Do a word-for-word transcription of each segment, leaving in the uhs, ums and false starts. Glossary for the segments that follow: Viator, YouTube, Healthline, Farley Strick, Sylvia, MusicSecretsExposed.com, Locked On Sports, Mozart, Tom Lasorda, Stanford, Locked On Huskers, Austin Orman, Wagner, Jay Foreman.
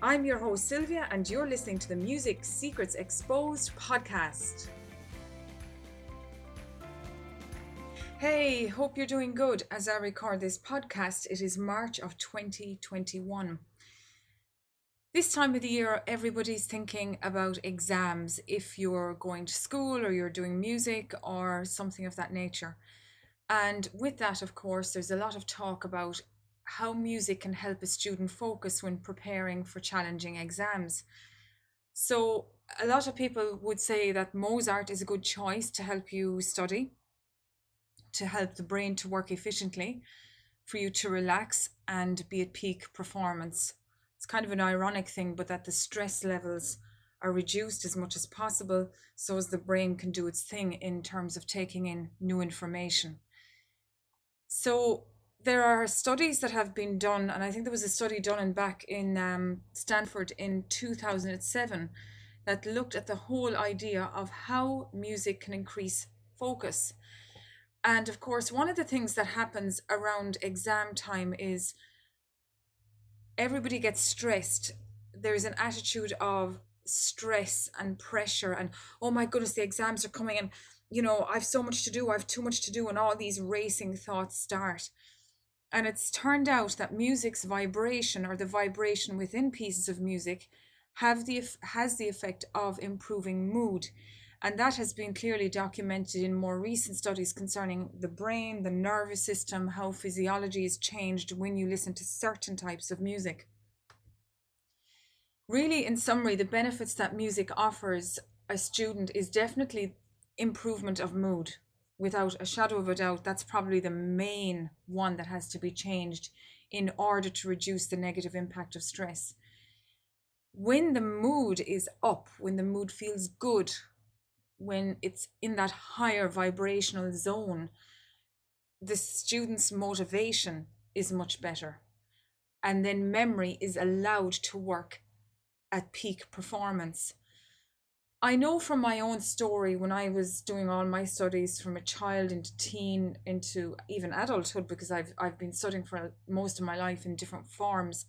I'm your host Sylvia, and you're listening to the Music Secrets Exposed podcast. Hey, hope you're doing good. As I record this podcast, it is March of twenty twenty-one. This time of the year, everybody's thinking about exams if you're going to school or you're doing music or something of that nature. And with that, of course, there's a lot of talk about how music can help a student focus when preparing for challenging exams. So a lot of people would say that Mozart is a good choice to help you study, to help the brain to work efficiently, for you to relax and be at peak performance. It's kind of an ironic thing, but that the stress levels are reduced as much as possible so as the brain can do its thing in terms of taking in new information. So there are studies that have been done, and I think there was a study done in back in um, Stanford in two thousand seven that looked at the whole idea of how music can increase focus. And of course, one of the things that happens around exam time is everybody gets stressed. There's an attitude of stress and pressure and, oh my goodness, the exams are coming and, you know, I've so much to do, I've too much to do, and all these racing thoughts start. And it's turned out that music's vibration, or the vibration within pieces of music, have the has the effect of improving mood. And that has been clearly documented in more recent studies concerning the brain, the nervous system, how physiology is changed when you listen to certain types of music. Really, in summary, the benefits that music offers a student is definitely improvement of mood. Without a shadow of a doubt, that's probably the main one that has to be changed in order to reduce the negative impact of stress. When the mood is up, when the mood feels good, when it's in that higher vibrational zone, the student's motivation is much better. And then memory is allowed to work at peak performance. I know from my own story, when I was doing all my studies from a child into teen, into even adulthood, because I've, I've been studying for most of my life in different forms,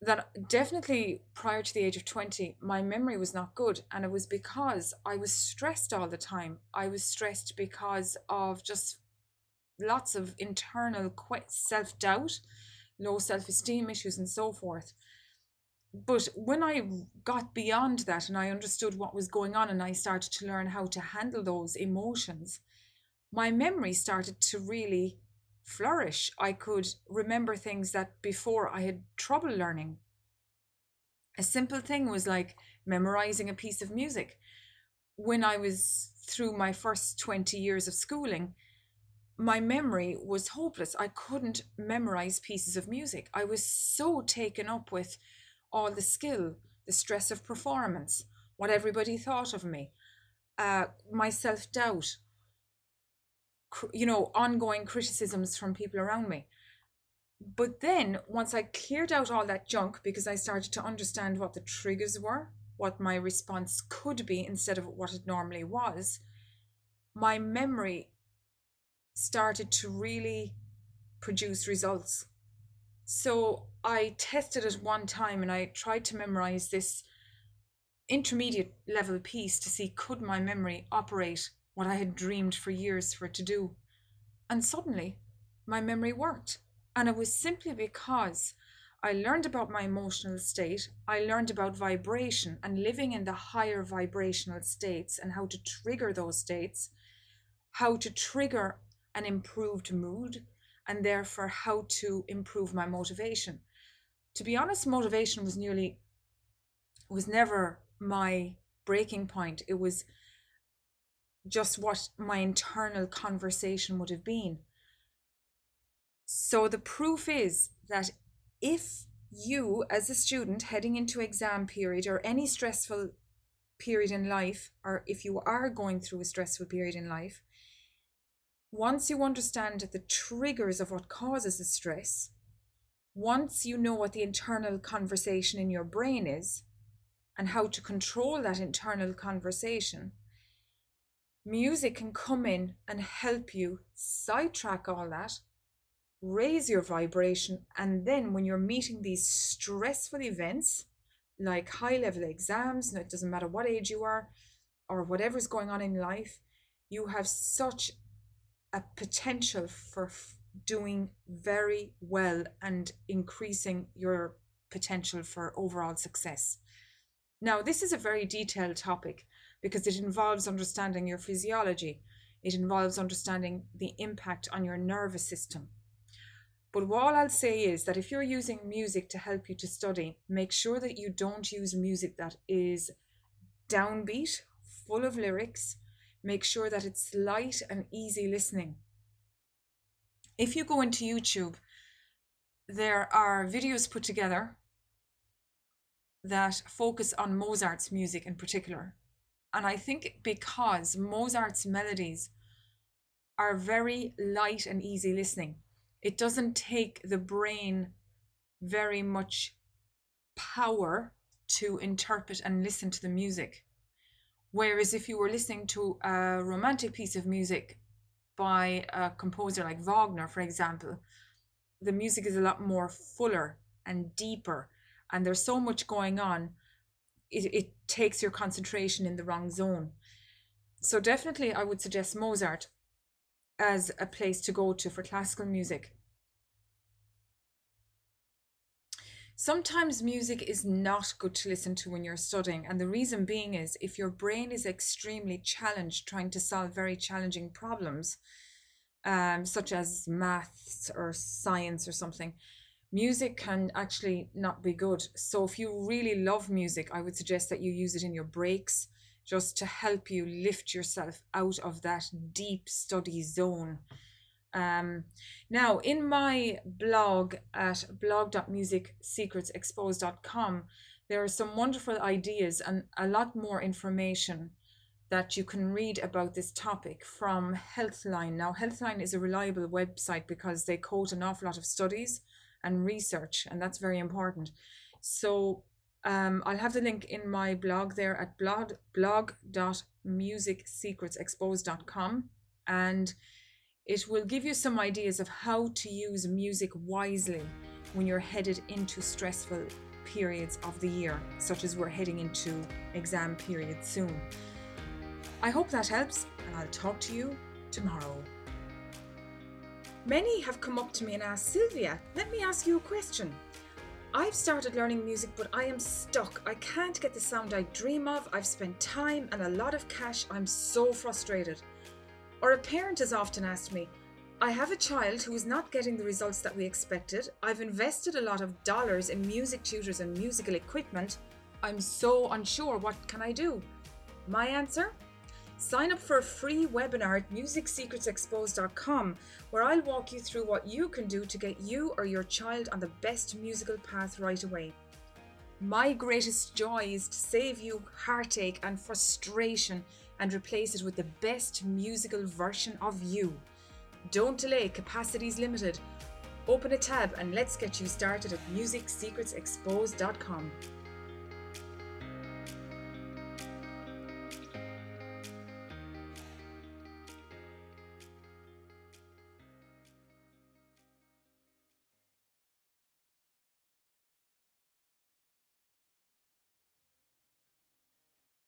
that definitely prior to the age of twenty, my memory was not good. And it was because I was stressed all the time. I was stressed because of just lots of internal self-doubt, low self-esteem issues and so forth. But when I got beyond that and I understood what was going on and I started to learn how to handle those emotions, my memory started to really flourish. I could remember things that before I had trouble learning. A simple thing was like memorizing a piece of music. When I was through my first twenty years of schooling, my memory was hopeless. I couldn't memorize pieces of music. I was so taken up with all the skill, the stress of performance, what everybody thought of me, uh, my self-doubt, you know, ongoing criticisms from people around me. But then once I cleared out all that junk, because I started to understand what the triggers were, what my response could be instead of what it normally was, my memory started to really produce results. So I tested it one time and I tried to memorize this intermediate level piece to see could my memory operate what I had dreamed for years for it to do. And suddenly my memory worked. And it was simply because I learned about my emotional state, I learned about vibration and living in the higher vibrational states and how to trigger those states, how to trigger an improved mood, and therefore how to improve my motivation. To be honest, motivation was nearly, was never my breaking point. It was just what my internal conversation would have been. So the proof is that if you, as a student heading into exam period or any stressful period in life, or if you are going through a stressful period in life, once you understand the triggers of what causes the stress, once you know what the internal conversation in your brain is and how to control that internal conversation, music can come in and help you sidetrack all that, raise your vibration, and then when you're meeting these stressful events like high level exams, it doesn't matter what age you are or whatever's going on in life, you have such a potential for doing very well and increasing your potential for overall success. Now, this is a very detailed topic because it involves understanding your physiology. It involves understanding the impact on your nervous system. But all I'll say is that if you're using music to help you to study, make sure that you don't use music that is downbeat, full of lyrics. Make sure that it's light and easy listening. If you go into YouTube, there are videos put together that focus on Mozart's music in particular. And I think because Mozart's melodies are very light and easy listening, it doesn't take the brain very much power to interpret and listen to the music. Whereas if you were listening to a romantic piece of music by a composer like Wagner, for example, the music is a lot more fuller and deeper, and there's so much going on, it, it takes your concentration in the wrong zone. So definitely I would suggest Mozart as a place to go to for classical music. Sometimes music is not good to listen to when you're studying, and the reason being is if your brain is extremely challenged trying to solve very challenging problems, um, such as maths or science or something, music can actually not be good. So if you really love music, I would suggest that you use it in your breaks, just to help you lift yourself out of that deep study zone. Um, now, in my blog at blog dot music secrets exposed dot com, there are some wonderful ideas and a lot more information that you can read about this topic from Healthline. Now, Healthline is a reliable website because they quote an awful lot of studies and research, and that's very important. So Um, I'll have the link in my blog there at blog dot music secrets exposed dot com, and it will give you some ideas of how to use music wisely when you're headed into stressful periods of the year, such as we're heading into exam period soon. I hope that helps, and I'll talk to you tomorrow. Many have come up to me and asked, Sylvia, let me ask you a question. I've started learning music, but I am stuck. I can't get the sound I dream of. I've spent time and a lot of cash. I'm so frustrated. Or a parent has often asked me, I have a child who is not getting the results that we expected. I've invested a lot of dollars in music tutors and musical equipment. I'm so unsure. What can I do? My answer? Sign up for a free webinar at music secrets exposed dot com, where I'll walk you through what you can do to get you or your child on the best musical path right away. My greatest joy is to save you heartache and frustration and replace it with the best musical version of you. Don't delay, capacity is limited. Open a tab and let's get you started at music secrets exposed dot com.